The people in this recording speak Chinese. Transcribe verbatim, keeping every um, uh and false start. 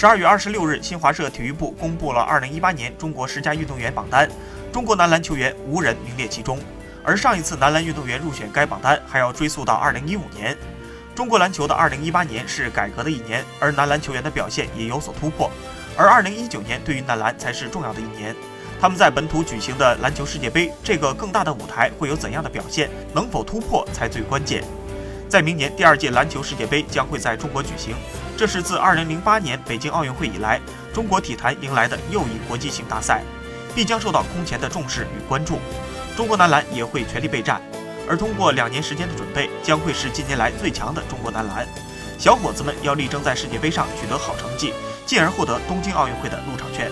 十二月二十六日，新华社体育部公布了二零一八年中国十佳运动员榜单，中国男篮球员无人名列其中。而上一次男篮运动员入选该榜单还要追溯到二零一五年。中国篮球的二零一八年是改革的一年，而男篮球员的表现也有所突破。而二零一九年对于男篮才是重要的一年，他们在本土举行的篮球世界杯这个更大的舞台会有怎样的表现，能否突破才最关键。在明年，第二届篮球世界杯将会在中国举行。这是自二零零八年北京奥运会以来，中国体坛迎来的又一国际性大赛，必将受到空前的重视与关注。中国男篮也会全力备战，而通过两年时间的准备，将会是近年来最强的中国男篮。小伙子们要力争在世界杯上取得好成绩，进而获得东京奥运会的入场券。